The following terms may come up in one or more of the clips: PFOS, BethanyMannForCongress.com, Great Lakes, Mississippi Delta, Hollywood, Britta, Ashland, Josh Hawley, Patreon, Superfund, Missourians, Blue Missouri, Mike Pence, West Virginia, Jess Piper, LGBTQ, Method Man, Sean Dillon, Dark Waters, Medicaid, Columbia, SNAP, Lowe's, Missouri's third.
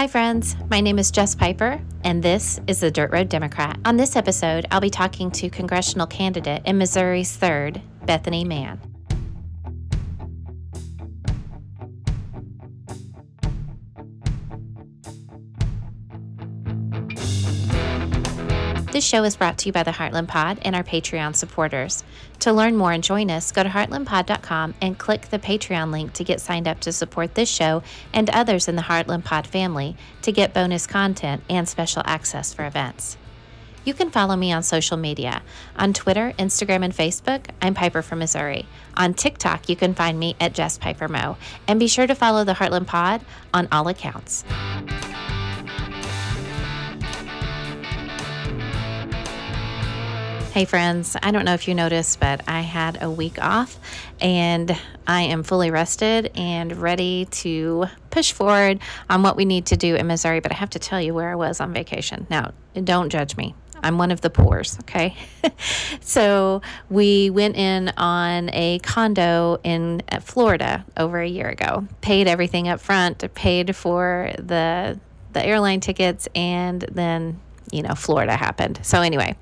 Hi friends, my name is Jess Piper, and this is the Dirt Road Democrat. On this episode, I'll be talking to congressional candidate in Missouri's third, Bethany Mann. This show is brought to you by the Heartland Pod and our Patreon supporters. To learn more and join us, go to heartlandpod.com and click the Patreon link to get signed up to support this show and others in the Heartland Pod family to get bonus content and special access for events. You can follow me on social media. On Twitter, Instagram, and Facebook, I'm Piper from Missouri. On TikTok, you can find me at Jess Piper Mo. And be sure to follow the Heartland Pod on all accounts. Hey friends, I don't know if you noticed, but I had a week off and I am fully rested and ready to push forward on what we need to do in Missouri, but I have to tell you where I was on vacation. Now, don't judge me. I'm one of the poors, okay? So we went in on a condo in Florida over a year ago, paid everything up front, paid for the airline tickets, and then Florida happened. So anyway,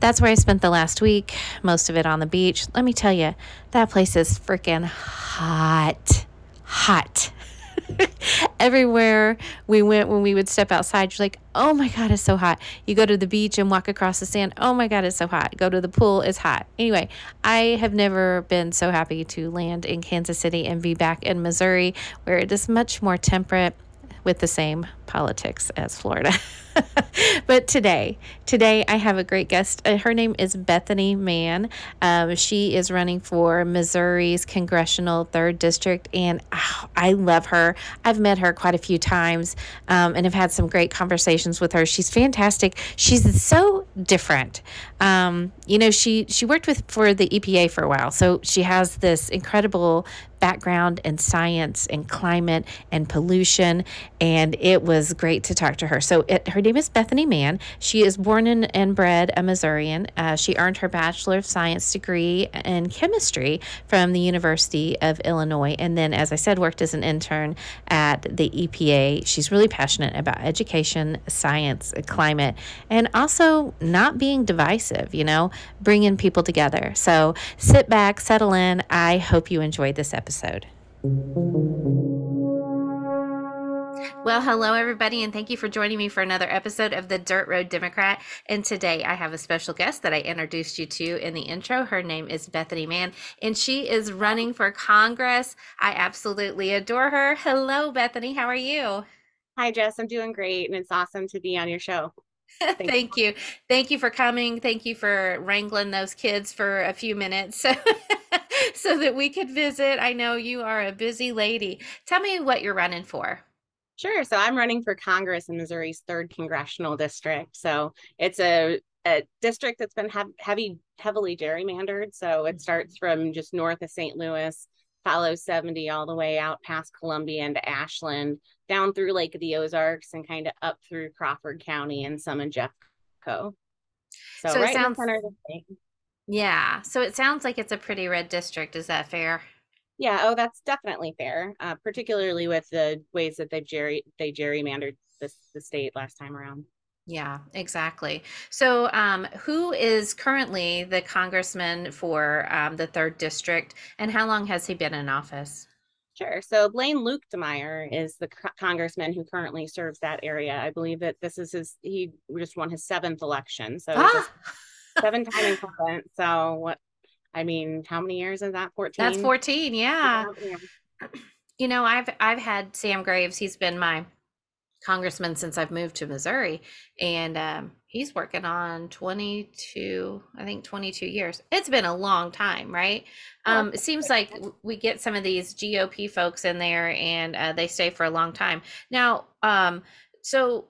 that's where I spent the last week, most of it on the beach. Let me tell you, that place is freaking hot. Everywhere we went, when we would step outside, you're like, oh my God, it's so hot. You go to the beach and walk across the sand. Oh my God, it's so hot. Go to the pool. It's hot. Anyway, I have never been so happy to land in Kansas City and be back in Missouri, where it is much more temperate, with the same politics as Florida. But today I have a great guest. Her name is Bethany Mann. She is running for Missouri's congressional third district, and I love her. I've met her quite a few times and have had some great conversations with her. She's fantastic. She's so different. She worked for the EPA for a while, so she has this incredible background in science and climate and pollution, and it was great to talk to her. So her name is Bethany Mann. She is born and bred a Missourian. She earned her Bachelor of Science degree in chemistry from the University of Illinois, and then, as I said, worked as an intern at the EPA. She's really passionate about education, science, climate, and also not being divisive, bringing people together. So sit back, settle in. I hope you enjoyed this episode. Well, hello, everybody, and thank you for joining me for another episode of the Dirt Road Democrat. And today I have a special guest that I introduced you to in the intro. Her name is Bethany Mann, and she is running for Congress. I absolutely adore her. Hello, Bethany. How are you? Hi, Jess. I'm doing great, and it's awesome to be on your show. Thank you. Thank you for coming. Thank you for wrangling those kids for a few minutes so that we could visit. I know you are a busy lady. Tell me what you're running for. Sure. So I'm running for Congress in Missouri's third congressional district. So it's a district that's been heavily gerrymandered. So it starts from just north of St. Louis, follows 70 all the way out past Columbia into Ashland, down through Lake of the Ozarks, and kind of up through Crawford County and some in Jeffco. So right in the center of the thing. Yeah. So it sounds like it's a pretty red district. Is that fair? Yeah. Oh, that's definitely fair, particularly with the ways that they gerrymandered the state last time around. Yeah, exactly. So who is currently the congressman for the third district, and how long has he been in office? Sure. So Blaine Luetkemeyer is the congressman who currently serves that area. I believe that this is he just won his seventh election. So seven-time incumbent. So how many years is that? 14? That's 14. Yeah. I've had Sam Graves. He's been my congressman since I've moved to Missouri, and he's working on 22 years. It's been a long time, right? It seems like we get some of these GOP folks in there, and they stay for a long time. Now, so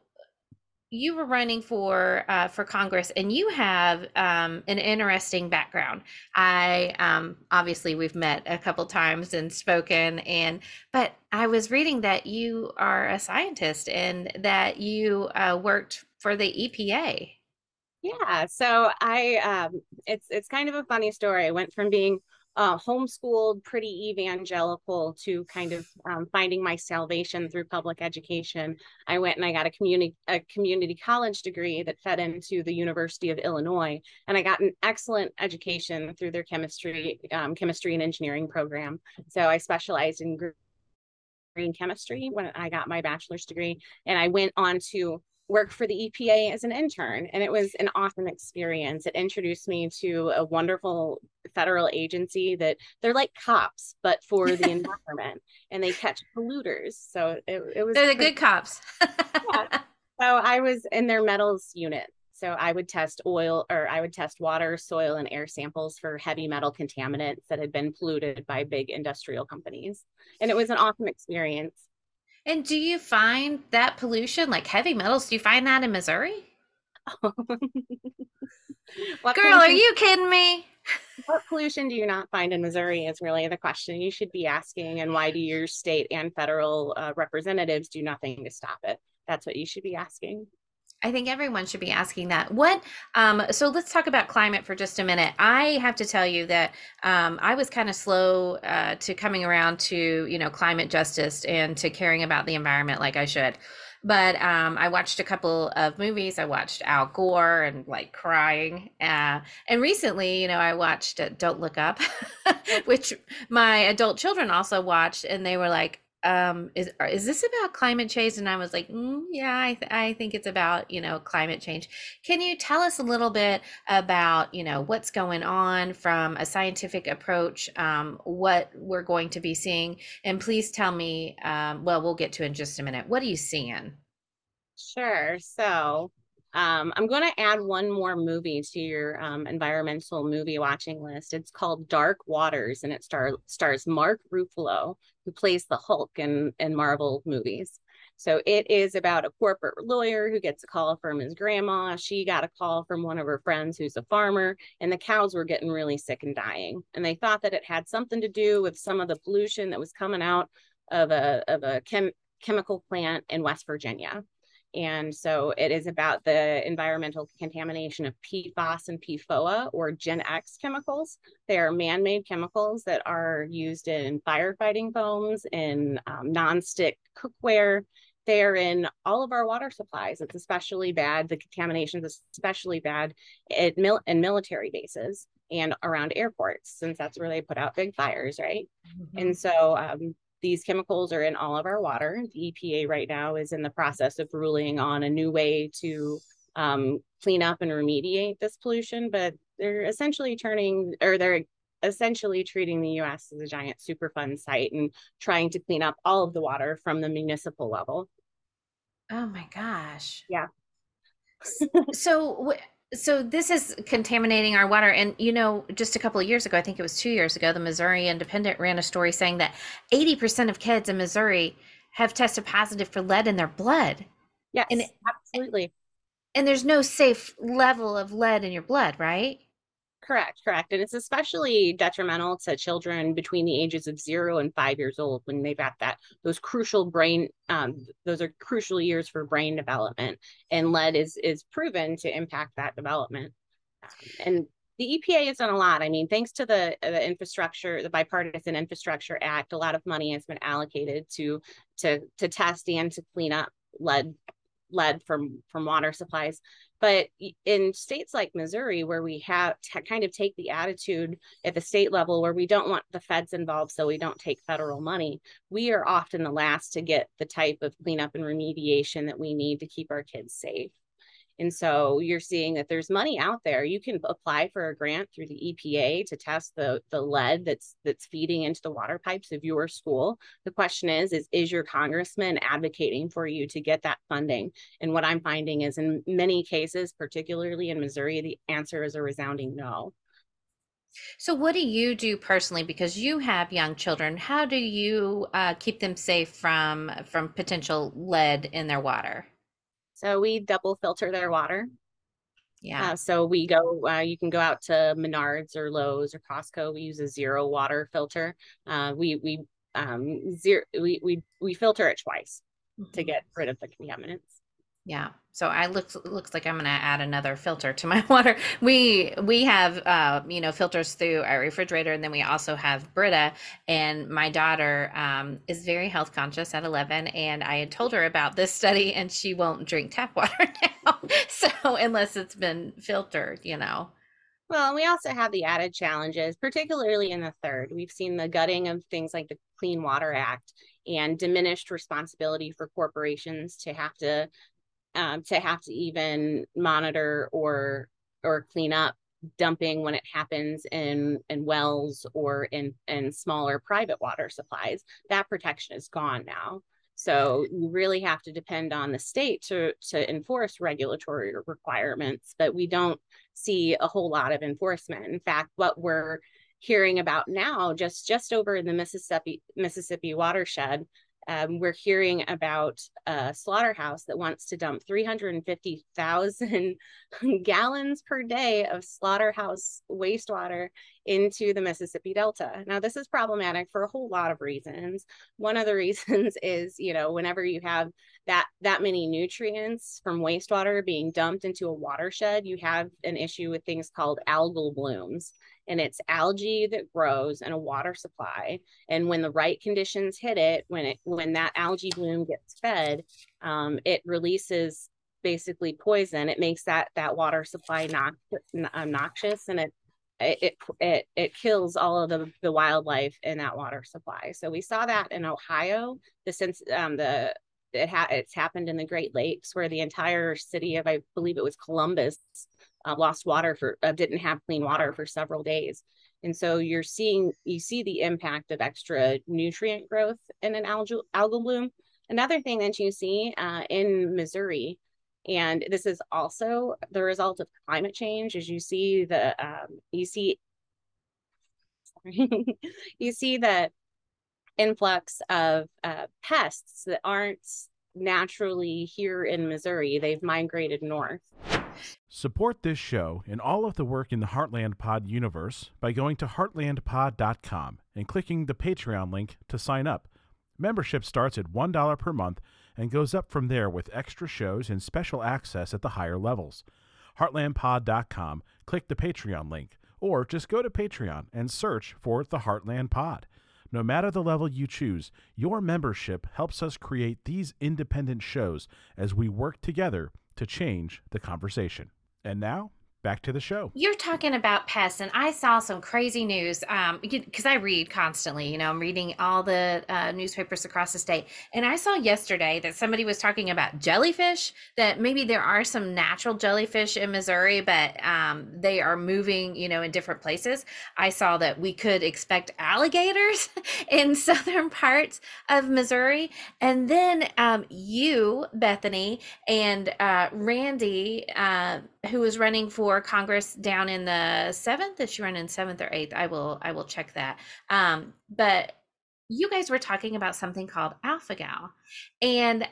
you were running for Congress, and you have an interesting background. I obviously we've met a couple times and spoken, but I was reading that you are a scientist and that you worked for the EPA. Yeah, so it's kind of a funny story. I went from being homeschooled, pretty evangelical, to kind of finding my salvation through public education. I went and I got a community college degree that fed into the University of Illinois, and I got an excellent education through their chemistry and engineering program. So I specialized in green chemistry when I got my bachelor's degree, and I went on to work for the EPA as an intern, and it was an awesome experience. It introduced me to a wonderful federal agency that they're like cops, but for the environment, and they catch polluters. So it was they're the good cops. Yeah. So I was in their metals unit. So I would test water, soil, and air samples for heavy metal contaminants that had been polluted by big industrial companies, and it was an awesome experience. And do you find that pollution, like heavy metals, do you find that in Missouri? Oh. Girl, are you kidding me? What pollution do you not find in Missouri is really the question you should be asking. And why do your state and federal representatives do nothing to stop it? That's what you should be asking. I think everyone should be asking that. So let's talk about climate for just a minute. I have to tell you that I was kind of slow to coming around to, climate justice and to caring about the environment like I should. But I watched a couple of movies. I watched Al Gore and like crying. And recently, I watched Don't Look Up, which my adult children also watched, and they were like, is this about climate change? And I was like, yeah, I think it's about, climate change. Can you tell us a little bit about, what's going on from a scientific approach, what we're going to be seeing? And please tell me, we'll get to in just a minute. What are you seeing? Sure. So I'm going to add one more movie to your environmental movie watching list. It's called Dark Waters, and it stars Mark Ruffalo, who plays the Hulk in Marvel movies. So it is about a corporate lawyer who gets a call from his grandma. She got a call from one of her friends who's a farmer, and the cows were getting really sick and dying. And they thought that it had something to do with some of the pollution that was coming out of a chemical plant in West Virginia. And so it is about the environmental contamination of PFOS and PFOA, or Gen X chemicals. They are man-made chemicals that are used in firefighting foams, in nonstick cookware. They're in all of our water supplies. It's especially bad. The contamination is especially bad in military bases and around airports, since that's where they put out big fires, right? Mm-hmm. And so these chemicals are in all of our water. The EPA right now is in the process of ruling on a new way to clean up and remediate this pollution, but they're essentially treating the US as a giant Superfund site and trying to clean up all of the water from the municipal level. Oh my gosh. Yeah. So this is contaminating our water. And, just a couple of years ago, I think it was 2 years ago, the Missouri Independent ran a story saying that 80% of kids in Missouri have tested positive for lead in their blood. Yes, absolutely. And there's no safe level of lead in your blood, right? Correct. And it's especially detrimental to children between the ages of 0 and 5 years old, when they've got those are crucial years for brain development, and lead is proven to impact that development. And the EPA has done a lot. I mean, thanks to the Bipartisan Infrastructure Act, a lot of money has been allocated to test and to clean up lead from water supplies. But in states like Missouri, where we have kind of take the attitude at the state level where we don't want the feds involved, so we don't take federal money, we are often the last to get the type of cleanup and remediation that we need to keep our kids safe. And so you're seeing that there's money out there. You can apply for a grant through the EPA to test the lead that's feeding into the water pipes of your school. The question is your congressman advocating for you to get that funding? And what I'm finding is, in many cases, particularly in Missouri, the answer is a resounding no. So what do you do personally, because you have young children? How do you keep them safe from potential lead in their water? So we double filter their water. Yeah. So we go, you can go out to Menards or Lowe's or Costco. We use a zero water filter. We filter it twice, mm-hmm, to get rid of the contaminants. Yeah. So I looks like I'm going to add another filter to my water. We have, filters through our refrigerator, and then we also have Britta, and my daughter is very health conscious at 11. And I had told her about this study, and she won't drink tap water now. So unless it's been filtered, Well, and we also have the added challenges, particularly in the third. We've seen the gutting of things like the Clean Water Act and diminished responsibility for corporations to have to even monitor or clean up dumping when it happens in wells or in smaller private water supplies. That protection is gone now. So you really have to depend on the state to enforce regulatory requirements, but we don't see a whole lot of enforcement. In fact, what we're hearing about now, just over in the Mississippi watershed, we're hearing about a slaughterhouse that wants to dump 350,000 gallons per day of slaughterhouse wastewater into the Mississippi Delta. Now, this is problematic for a whole lot of reasons. One of the reasons is, whenever you have that many nutrients from wastewater being dumped into a watershed, you have an issue with things called algal blooms. And it's algae that grows in a water supply. And when the right conditions hit it, when that algae bloom gets fed, it releases basically poison. It makes that water supply noxious, and it kills all of the wildlife in that water supply. So we saw that in Ohio. It's happened in the Great Lakes, where the entire city of, I believe it was Columbus, lost water didn't have clean water for several days. And so you see the impact of extra nutrient growth in an algal bloom. Another thing that you see in Missouri, and this is also the result of climate change, is you see the influx of pests that aren't naturally here in Missouri. They've migrated north. Support this show and all of the work in the Heartland Pod universe by going to heartlandpod.com and clicking the Patreon link to sign up. Membership starts at $1 per month and goes up from there with extra shows and special access at the higher levels. Heartlandpod.com, click the Patreon link, or just go to Patreon and search for the Heartland Pod. No matter the level you choose, your membership helps us create these independent shows as we work together to change the conversation. And now, back to the show. You're talking about pests, and I saw some crazy news because I read constantly. I'm reading all the newspapers across the state, and I saw yesterday that somebody was talking about jellyfish, that maybe there are some natural jellyfish in Missouri, but they are moving, in different places. I saw that we could expect alligators in southern parts of Missouri. And then you, Bethany, and Randy, who was running for Congress down in the 7th, if she ran in 7th or 8th, I will check that. But you guys were talking about something called Alpha Gal. And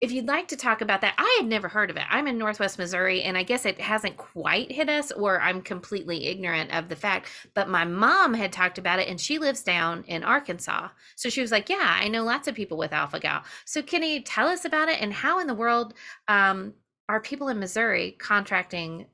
if you'd like to talk about that, I had never heard of it. I'm in Northwest Missouri, and I guess it hasn't quite hit us, or I'm completely ignorant of the fact, but my mom had talked about it, and she lives down in Arkansas. So she was like, yeah, I know lots of people with Alpha Gal. So can you tell us about it, and how in the world, are people in Missouri contracting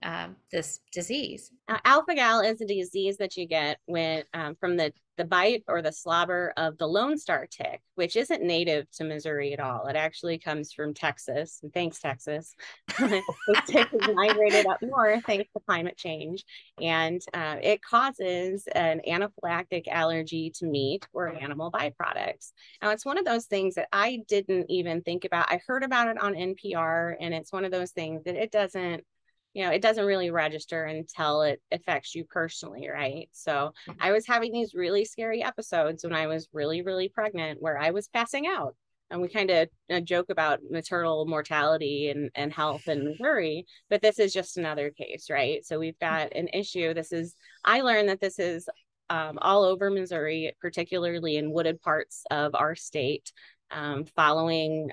this disease? Alpha gal is a disease that you get when from the bite or the slobber of the Lone Star tick, which isn't native to Missouri at all. It actually comes from Texas, and thanks, Texas. The tick has migrated up north thanks to climate change, and it causes an anaphylactic allergy to meat or animal byproducts. Now, it's one of those things that I didn't even think about. I heard about it on NPR, and it's one of those things that it doesn't really register until it affects you personally, right? So I was having these really scary episodes when I was really, really pregnant, where I was passing out. And we kind of joke about maternal mortality and health in Missouri, but this is just another case, right? So we've got an issue. I learned that this is all over Missouri, particularly in wooded parts of our state. following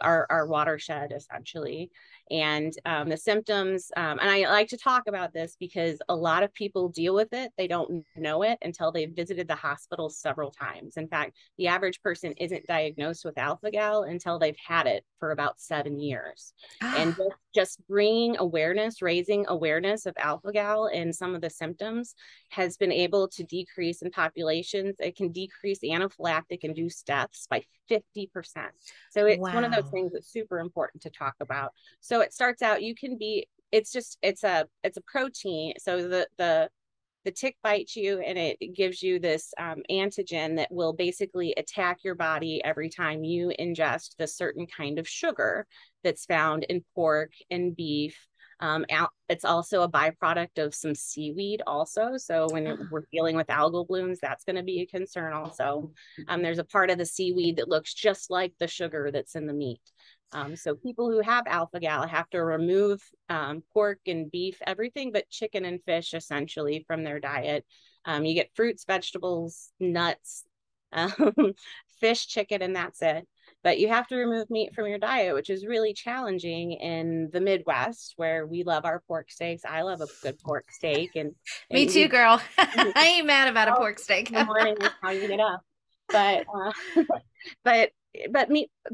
our watershed, essentially. And the symptoms, and I like to talk about this because a lot of people deal with it. They don't know it until they've visited the hospital several times. In fact, the average person isn't diagnosed with alpha gal until they've had it for about 7 years. And just bringing awareness, raising awareness of alpha gal and some of the symptoms has been able to decrease in populations. It can decrease anaphylactic induced deaths by 50%. So it's one of those things that's super important to talk about. So it starts out, you can be, it's a protein. So the tick bites you and it gives you this antigen that will basically attack your body every time you ingest the certain kind of sugar that's found in pork and beef. It's also a byproduct of some seaweed also. So when we're dealing with algal blooms, that's going to be a concern also. There's a part of the seaweed that looks just like the sugar that's in the meat. So people who have alpha gal have to remove pork and beef, everything but chicken and fish, essentially, from their diet. You get fruits, vegetables, nuts, fish, chicken, and that's it. But you have to remove meat from your diet, which is really challenging in the Midwest, where we love our pork steaks. I love a good pork steak. Me too, girl. I ain't mad about a pork steak. In the morning, how you get up.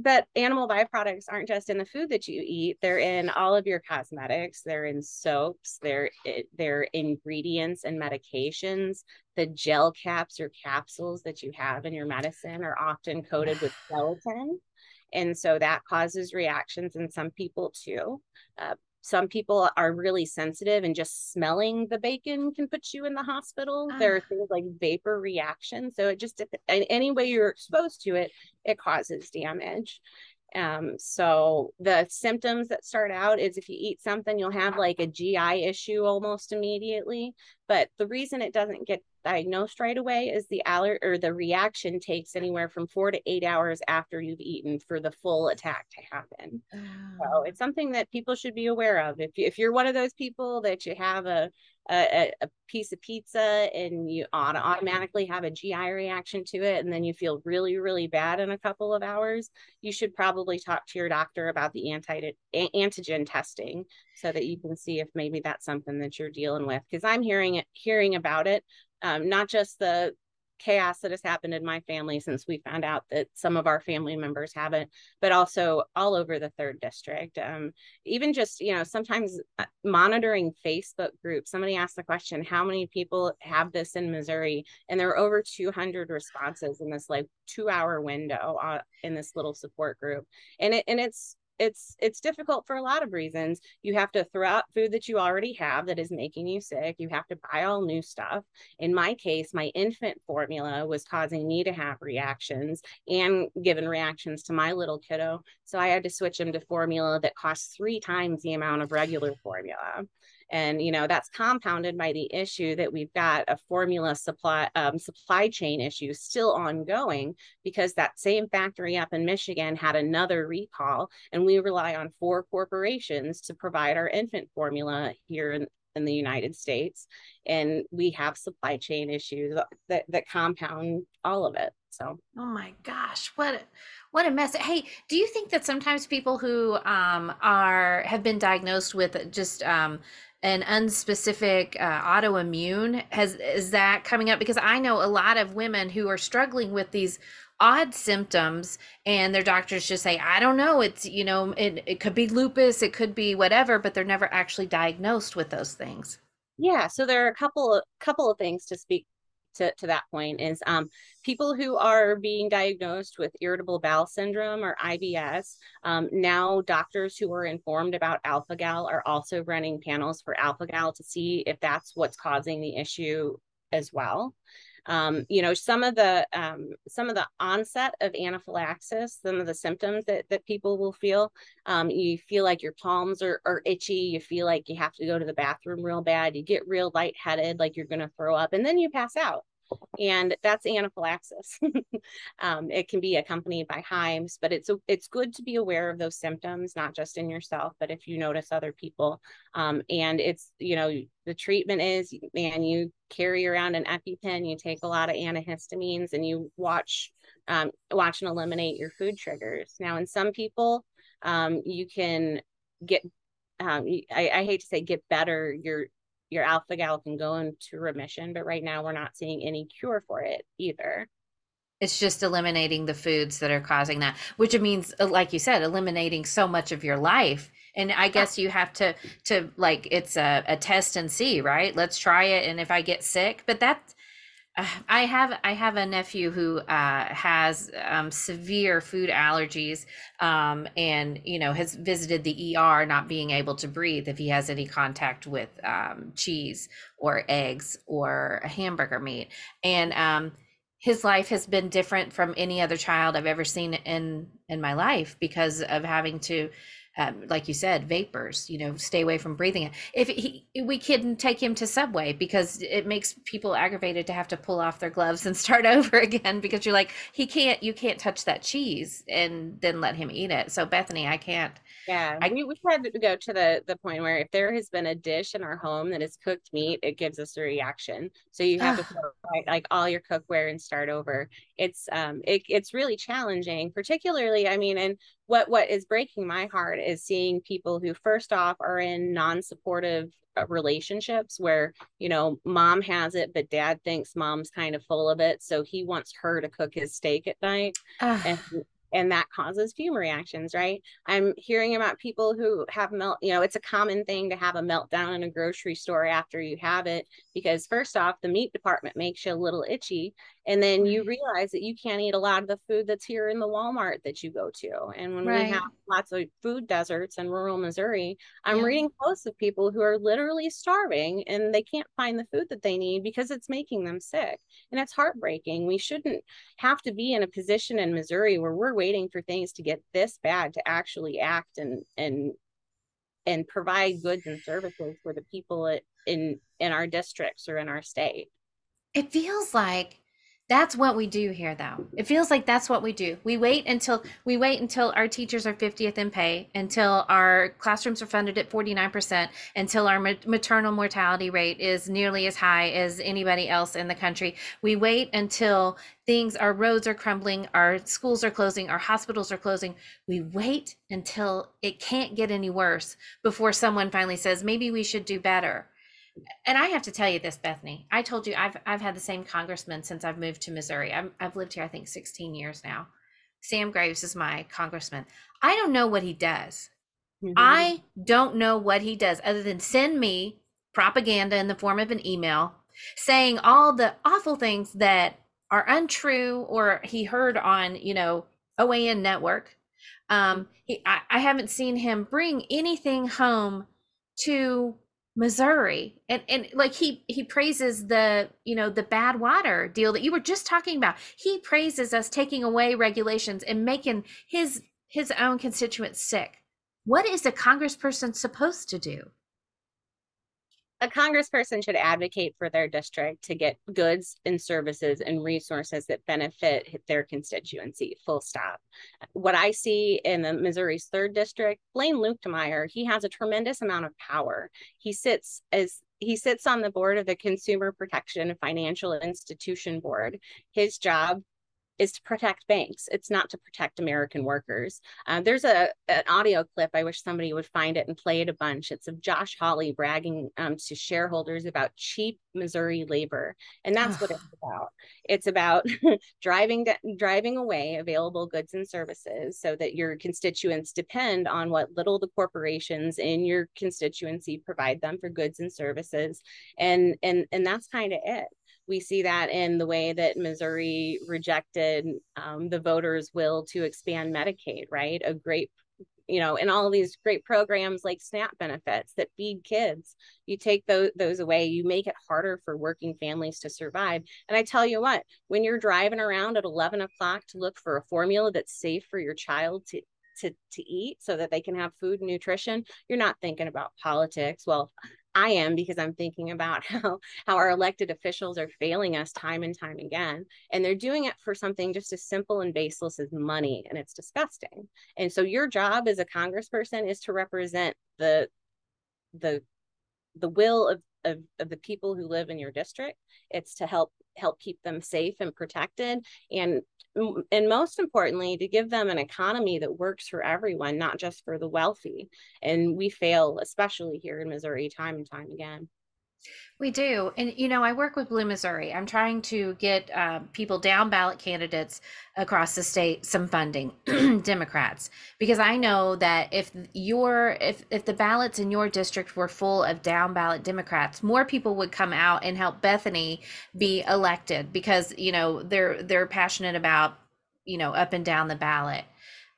But animal byproducts aren't just in the food that you eat. They're in all of your cosmetics. They're in soaps. They're ingredients and medications. The gel caps or capsules that you have in your medicine are often coated with gelatin. And so that causes reactions in some people too. Some people are really sensitive and just smelling the bacon can put you in the hospital. There are things like vapor reactions. So it just, in any way you're exposed to it, it causes damage. So the symptoms that start out is if you eat something, you'll have like a GI issue almost immediately. But the reason it doesn't get diagnosed right away is the the reaction takes anywhere from 4 to 8 hours after you've eaten for the full attack to happen. So it's something that people should be aware of. If you're one of those people that you have a piece of pizza and you automatically have a GI reaction to it, and then you feel really, really bad in a couple of hours, you should probably talk to your doctor about the antigen testing so that you can see if maybe that's something that you're dealing with. Because I'm hearing about it. Not just the chaos that has happened in my family since we found out that some of our family members have it, but also all over the 3rd district. Even just, sometimes monitoring Facebook groups, somebody asked the question, how many people have this in Missouri? And there were over 200 responses in this like 2-hour window in this little support group. It's difficult for a lot of reasons. You have to throw out food that you already have that is making you sick. You have to buy all new stuff. In my case, my infant formula was causing me to have reactions and giving reactions to my little kiddo. So I had to switch him to formula that costs 3 times the amount of regular formula. And, that's compounded by the issue that we've got a formula supply chain issue still ongoing, because that same factory up in Michigan had another recall, and we rely on 4 corporations to provide our infant formula here in the United States. And we have supply chain issues that compound all of it. So, oh my gosh, what a mess. Hey, do you think that sometimes people who have been diagnosed with just an unspecific autoimmune is that coming up? Because I know a lot of women who are struggling with these odd symptoms, and their doctors just say, I don't know, it's, it could be lupus, it could be whatever, but they're never actually diagnosed with those things. Yeah, so there are a couple of things to speak to that point is people who are being diagnosed with irritable bowel syndrome or IBS. Now doctors who are informed about alpha gal are also running panels for alpha gal to see if that's what's causing the issue as well. Some of the onset of anaphylaxis, some of the symptoms that people will feel, you feel like your palms are itchy. You feel like you have to go to the bathroom real bad. You get real lightheaded, like you're going to throw up, and then you pass out. And that's anaphylaxis. It can be accompanied by hives, but it's good to be aware of those symptoms, not just in yourself, but if you notice other people. And it's, the treatment is, you carry around an EpiPen, you take a lot of antihistamines, and you watch watch and eliminate your food triggers. Now, in some people, you can get, I hate to say get better, your alpha gal can go into remission, but right now we're not seeing any cure for it either. It's just eliminating the foods that are causing that, which it means, like you said, eliminating so much of your life. And I guess you have to like, it's a test and see, right? Let's try it. And if I get sick, but that's, I have a nephew who has severe food allergies, and you know, has visited the ER not being able to breathe if he has any contact with cheese or eggs or hamburger meat. And his life has been different from any other child I've ever seen in my life because of having to, like you said, vapors, you know, stay away from breathing. If we couldn't take him to Subway because it makes people aggravated to have to pull off their gloves and start over again, because you're like, you can't touch that cheese and then let him eat it. So Bethany, I can't. Yeah, we've had to go to the point where if there has been a dish in our home that is cooked meat, it gives us a reaction. So you have to put like all your cookware and start over. It's it's really challenging, particularly, I mean, and what is breaking my heart is seeing people who first off are in non-supportive relationships where, you know, mom has it, but dad thinks mom's kind of full of it. So he wants her to cook his steak at night. And that causes fume reactions, right? I'm hearing about people who have it's a common thing to have a meltdown in a grocery store after you have it, because first off, the meat department makes you a little itchy. And then you realize that you can't eat a lot of the food that's here in the Walmart that you go to. And when we have lots of food deserts in rural Missouri, I'm reading posts of people who are literally starving and they can't find the food that they need because it's making them sick. And it's heartbreaking. We shouldn't have to be in a position in Missouri where we're waiting for things to get this bad to actually act and provide goods and services for the people in our districts or in our state. It feels like that's what we do here, though. It feels like that's what we do. We wait until our teachers are 50th in pay, until our classrooms are funded at 49%, until our maternal mortality rate is nearly as high as anybody else in the country. We wait until our roads are crumbling, our schools are closing, our hospitals are closing. We wait until it can't get any worse before someone finally says, maybe we should do better. And I have to tell you this, Bethany, I told you I've had the same congressman since I've moved to Missouri. I've lived here, I think, 16 years now. Sam Graves is my congressman. I don't know what he does. Mm-hmm. I don't know what he does other than send me propaganda in the form of an email saying all the awful things that are untrue or he heard on, you know, OAN network. I haven't seen him bring anything home to Missouri, and like he praises the, you know, the bad water deal that you were just talking about. He praises us taking away regulations and making his own constituents sick. What is a congressperson supposed to do? A congressperson should advocate for their district to get goods and services and resources that benefit their constituency, full stop. What I see in the Missouri's third district, Blaine Luetkemeyer, he has a tremendous amount of power. He sits on the board of the Consumer Protection and Financial Institution Board. His job is to protect banks. It's not to protect American workers. There's an audio clip. I wish somebody would find it and play it a bunch. It's of Josh Hawley bragging to shareholders about cheap Missouri labor. And that's what it's about. It's about driving away available goods and services so that your constituents depend on what little the corporations in your constituency provide them for goods and services. And that's kind of it. We see that in the way that Missouri rejected the voters' will to expand Medicaid, right? A great, you know, and all these great programs like SNAP benefits that feed kids. You take those away, you make it harder for working families to survive. And I tell you what, when you're driving around at 11 o'clock to look for a formula that's safe for your child to eat so that they can have food and nutrition, you're not thinking about politics. Well, I am, because I'm thinking about how our elected officials are failing us time and time again. And they're doing it for something just as simple and baseless as money. And it's disgusting. And so your job as a congressperson is to represent the will of of the people who live in your district. It's to help keep them safe and protected, and most importantly, to give them an economy that works for everyone, not just for the wealthy. And we fail, especially here in Missouri, time and time again. We do. And, you know, I work with Blue Missouri. I'm trying to get people, down ballot candidates across the state, some funding, Democrats, because I know that if the ballots in your district were full of down ballot Democrats, more people would come out and help Bethany be elected, because, you know, they're passionate about, you know, up and down the ballot.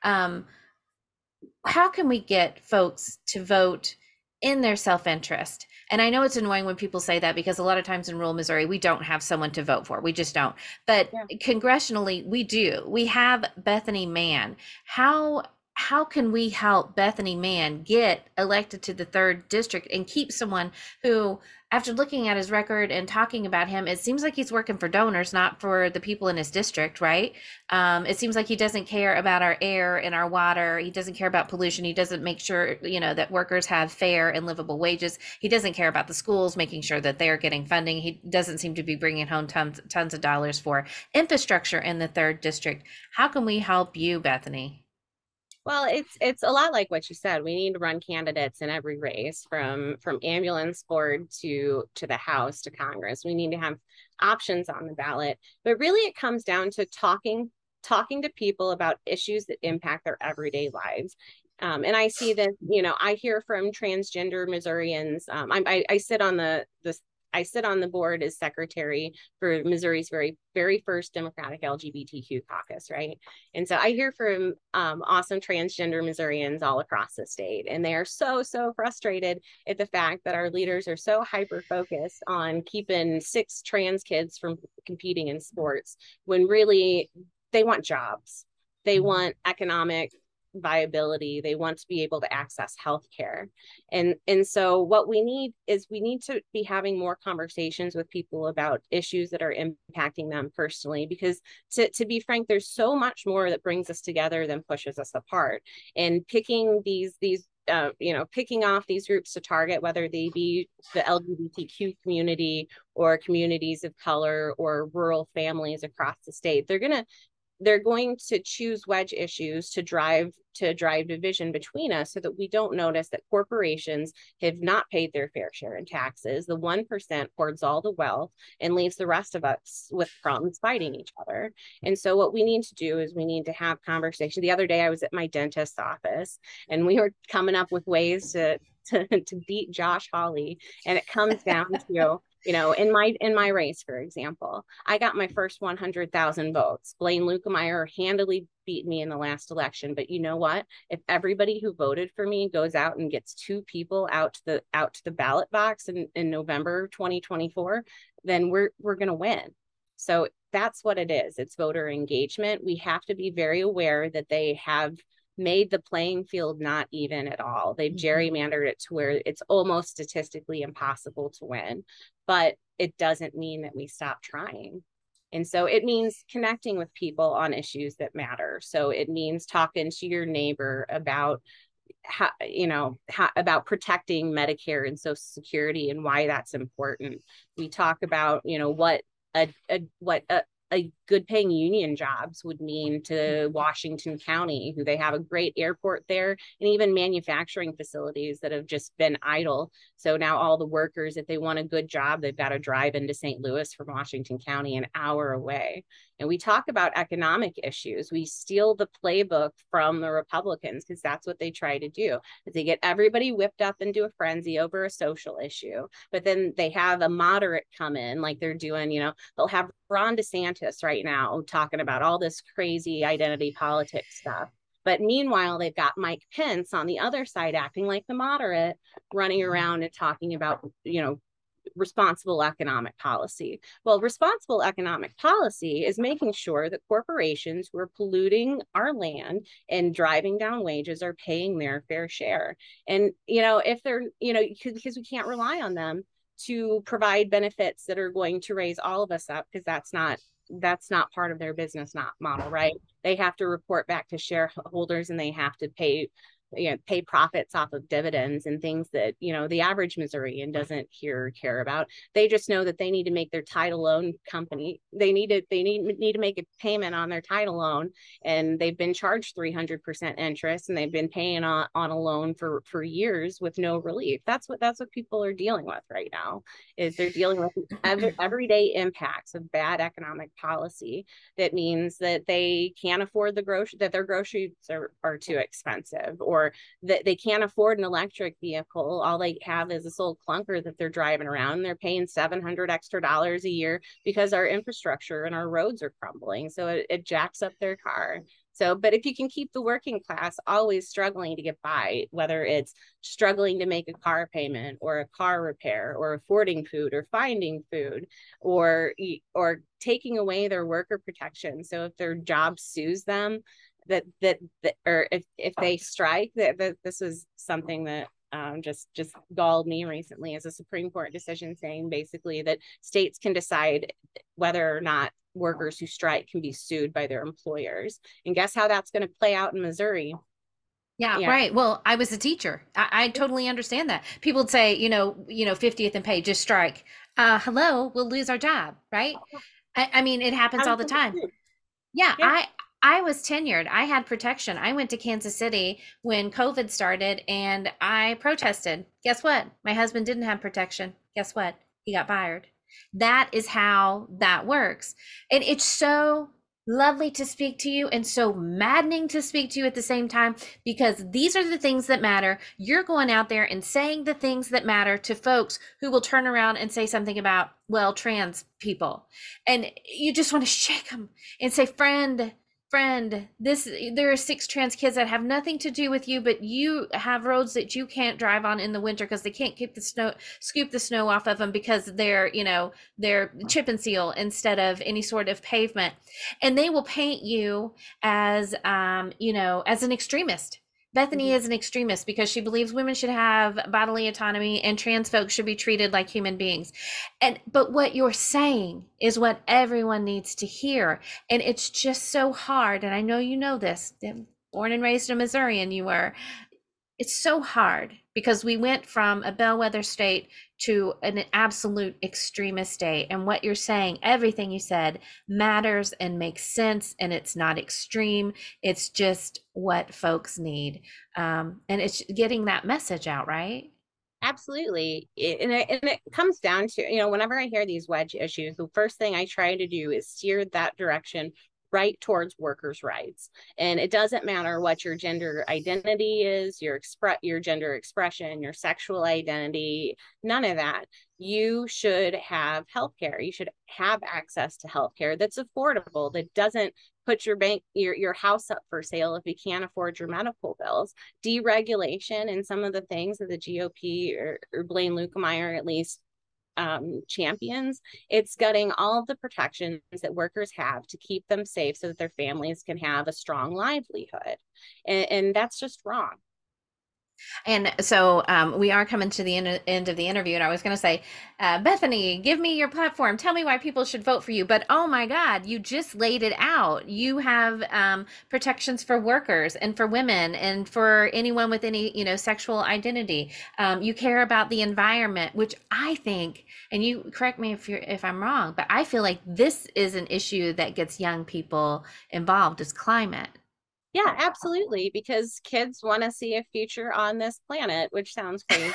How can we get folks to vote in their self-interest? And I know it's annoying when people say that, because a lot of times in rural Missouri, we don't have someone to vote for. We just don't. But yeah, Congressionally, we do. We have Bethany Mann. How can we help Bethany Mann get elected to the 3rd district and keep someone who, after looking at his record and talking about him, it seems like he's working for donors, not for the people in his district, right? It seems like he doesn't care about our air and our water. He doesn't care about pollution. He doesn't make sure, you know, that workers have fair and livable wages. He doesn't care about the schools, making sure that they're getting funding. He doesn't seem to be bringing home tons of dollars for infrastructure in the 3rd district. How can we help you, Bethany? Well, it's a lot like what you said. We need to run candidates in every race, from ambulance board to the House to Congress. We need to have options on the ballot. But really, it comes down to talking to people about issues that impact their everyday lives. And I see that, you know, I hear from transgender Missourians. I sit on the board as secretary for Missouri's very, very first Democratic LGBTQ caucus, right? And so I hear from awesome transgender Missourians all across the state, and they are so, so frustrated at the fact that our leaders are so hyper-focused on keeping 6 trans kids from competing in sports, when really they want jobs, they want economic viability, they want to be able to access healthcare. And so what we need is we need to be having more conversations with people about issues that are impacting them personally, because to be frank, there's so much more that brings us together than pushes us apart. And picking picking off these groups to target, whether they be the LGBTQ community or communities of color or rural families across the state, they're going to choose wedge issues to drive division between us, so that we don't notice that corporations have not paid their fair share in taxes. The 1% hoards all the wealth and leaves the rest of us with problems fighting each other. And so what we need to do is we need to have conversations. The other day I was at my dentist's office, and we were coming up with ways to beat Josh Hawley. And it comes down to, you know, in my race, for example, I got my first 100,000 votes. Blaine Luetkemeyer handily beat me in the last election. But you know what? If everybody who voted for me goes out and gets 2 people out to the ballot box in November 2024, then we're going to win. So that's what it is. It's voter engagement. We have to be very aware that they have made the playing field not even at all. They've gerrymandered it to where it's almost statistically impossible to win, but it doesn't mean that we stop trying. And so it means connecting with people on issues that matter. So it means talking to your neighbor about about protecting Medicare and Social Security and why that's important. We talk about, you know, what a good paying union jobs would mean to Washington County, who they have a great airport there, and even manufacturing facilities that have just been idle. So now all the workers, if they want a good job, they've got to drive into St. Louis from Washington County, an hour away. And we talk about economic issues. We steal the playbook from the Republicans, because that's what they try to do. They get everybody whipped up into a frenzy over a social issue, but then they have a moderate come in, like they're doing, you know, they'll have Ron DeSantis right now talking about all this crazy identity politics stuff. But meanwhile, they've got Mike Pence on the other side acting like the moderate, running around and talking about, you know, responsible economic policy. Well, responsible economic policy is making sure that corporations who are polluting our land and driving down wages are paying their fair share. And, you know, if they're, you know, because we can't rely on them to provide benefits that are going to raise all of us up, because that's not part of their business model, right? They have to report back to shareholders, and they have to pay pay profits off of dividends and things that, the average Missourian doesn't hear or care about. They just know that they need to make their title loan company. They need to make a payment on their title loan, and they've been charged 300% interest, and they've been paying on a loan for years with no relief. That's what people are dealing with right now, is they're dealing with everyday impacts of bad economic policy. That means that they can't afford that their groceries are too expensive, or that they can't afford an electric vehicle. All they have is this old clunker that they're driving around, and they're paying $700 extra a year because our infrastructure and our roads are crumbling. So it jacks up their car. But if you can keep the working class always struggling to get by, whether it's struggling to make a car payment or a car repair or affording food or finding food or taking away their worker protection. So if their job sues them, or if they strike, that this was something that just galled me recently, as a Supreme Court decision saying basically that states can decide whether or not workers who strike can be sued by their employers. And guess how that's going to play out in Missouri? Yeah, right. Well, I was a teacher. I totally understand that. People would say, 50th and Pay, just strike. Hello, we'll lose our job, right? I mean, it happens all the time. Yeah. I was tenured. I had protection. I went to Kansas City when COVID started and I protested. Guess what? My husband didn't have protection. Guess what? He got fired. That is how that works. And it's so lovely to speak to you and so maddening to speak to you at the same time, because these are the things that matter. You're going out there and saying the things that matter to folks who will turn around and say something about, trans people. And you just want to shake them and say, friend, there are 6 trans kids that have nothing to do with you, but you have roads that you can't drive on in the winter because they can't scoop the snow off of them because they're chip and seal instead of any sort of pavement. And they will paint you as an extremist. Bethany is an extremist because she believes women should have bodily autonomy and trans folks should be treated like human beings. But what you're saying is what everyone needs to hear. And it's just so hard. And I know you know this, born and raised in Missouri, and you were. It's so hard because we went from a bellwether state to an absolute extremist state. And what you're saying, everything you said matters and makes sense, and it's not extreme. It's just what folks need. And it's getting that message out, right? Absolutely. And it comes down to, whenever I hear these wedge issues, the first thing I try to do is steer that direction right towards workers' rights. And it doesn't matter what your gender identity is, your gender expression, your sexual identity, none of that. You should have healthcare. You should have access to healthcare that's affordable, that doesn't put your house up for sale if you can't afford your medical bills. Deregulation and some of the things that the GOP or Blaine Luetkemeyer at least champions, it's gutting all of the protections that workers have to keep them safe so that their families can have a strong livelihood. And that's just wrong. And so we are coming to the end of the interview, and I was going to say, Bethany, give me your platform. Tell me why people should vote for you. But oh my God, you just laid it out. You have protections for workers and for women and for anyone with any, sexual identity. You care about the environment, which I think, and you correct me if I'm wrong, but I feel like this is an issue that gets young people involved, is climate. Yeah, absolutely. Because kids want to see a future on this planet, which sounds crazy.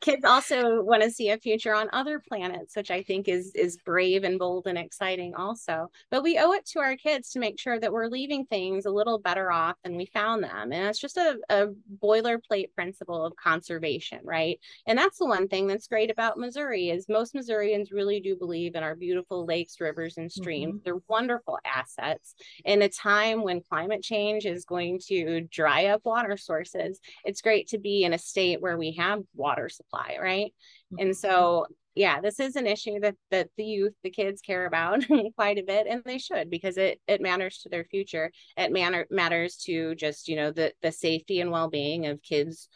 Kids also want to see a future on other planets, which I think is brave and bold and exciting also. But we owe it to our kids to make sure that we're leaving things a little better off than we found them. And it's just a boilerplate principle of conservation, right? And that's the one thing that's great about Missouri, is most Missourians really do believe in our beautiful lakes, rivers, and streams. Mm-hmm. They're wonderful assets. In a time when climate change is going to dry up water sources, it's great to be in a state where we have water supply, right? Mm-hmm. And so, yeah, this is an issue that the kids care about quite a bit, and they should, because it matters to their future. It matters to just, the safety and well-being of kids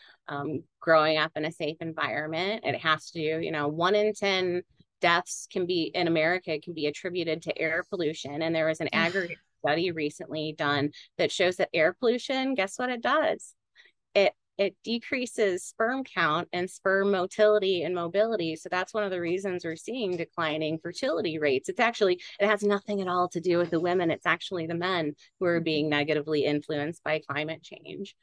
growing up in a safe environment. It has to, 1 in 10 deaths in America can be attributed to air pollution. And there was an aggregate study recently done that shows that air pollution, guess what it does? it decreases sperm count and sperm motility and mobility. So that's one of the reasons we're seeing declining fertility rates. It's actually, it has nothing at all to do with the women. It's actually the men who are being negatively influenced by climate change.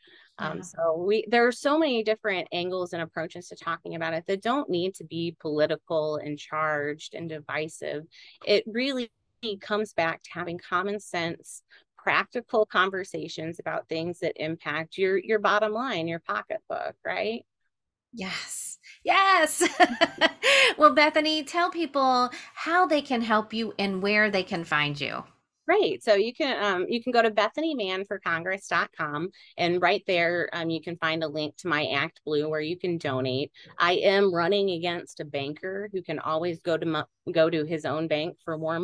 So there are so many different angles and approaches to talking about it that don't need to be political and charged and divisive. It really comes back to having common sense, practical conversations about things that impact your bottom line, your pocketbook, right? Yes. Yes. Well, Bethany, tell people how they can help you and where they can find you. Right. So you can go to BethanyMannForCongress.com, and right there you can find a link to my Act Blue where you can donate. I am running against a banker who can always go to his own bank for more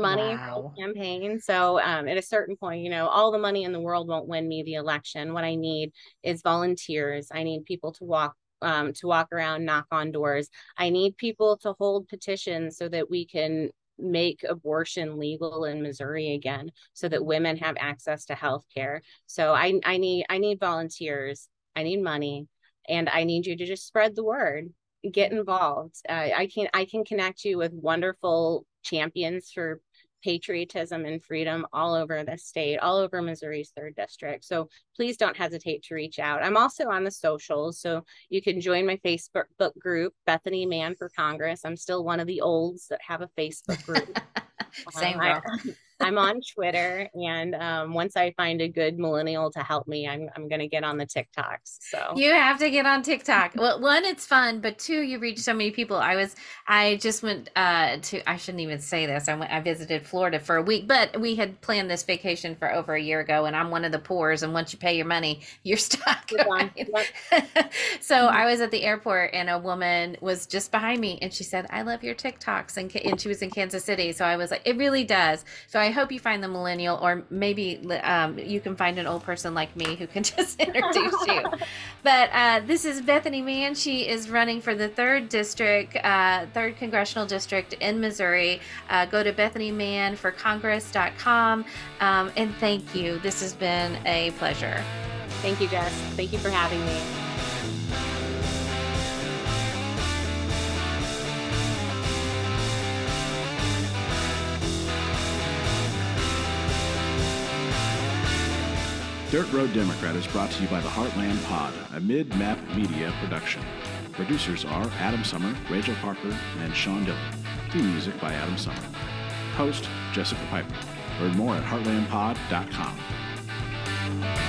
money for his campaign. So at a certain point, you know, all the money in the world won't win me the election. What I need is volunteers. I need people to walk around, knock on doors. I need people to hold petitions so that we can make abortion legal in Missouri again, so that women have access to health care. So I need volunteers, I need money, and I need you to just spread the word, get involved. I can connect you with wonderful champions for patriotism and freedom all over the state, all over Missouri's 3rd district. So please don't hesitate to reach out. I'm also on the socials, so you can join my Facebook group, Bethany Mann for Congress. I'm still one of the olds that have a Facebook group. Same girl. I'm on Twitter, and once I find a good millennial to help me, I'm going to get on the TikToks. So you have to get on TikTok. Well, one, it's fun, but two, you reach so many people. I shouldn't even say this. I visited Florida for a week, but we had planned this vacation for over a year ago, and I'm one of the poors. And once you pay your money, you're stuck. Right? Yep. So I was at the airport, and a woman was just behind me, and she said, "I love your TikToks," and she was in Kansas City. So I was like, it really does. So I hope you find the millennial, or maybe you can find an old person like me who can just introduce you. But this is Bethany Mann. She is running for the 3rd district, 3rd congressional district in Missouri. Go to BethanyMannForCongress.com, and thank you. This has been a pleasure. Thank you, Jess. Thank you for having me. Dirt Road Democrat is brought to you by the Heartland Pod, a Mid-Map Media production. Producers are Adam Sommer, Rachel Parker, and Sean Dillon. Theme music by Adam Sommer. Host, Jessica Piper. Learn more at heartlandpod.com.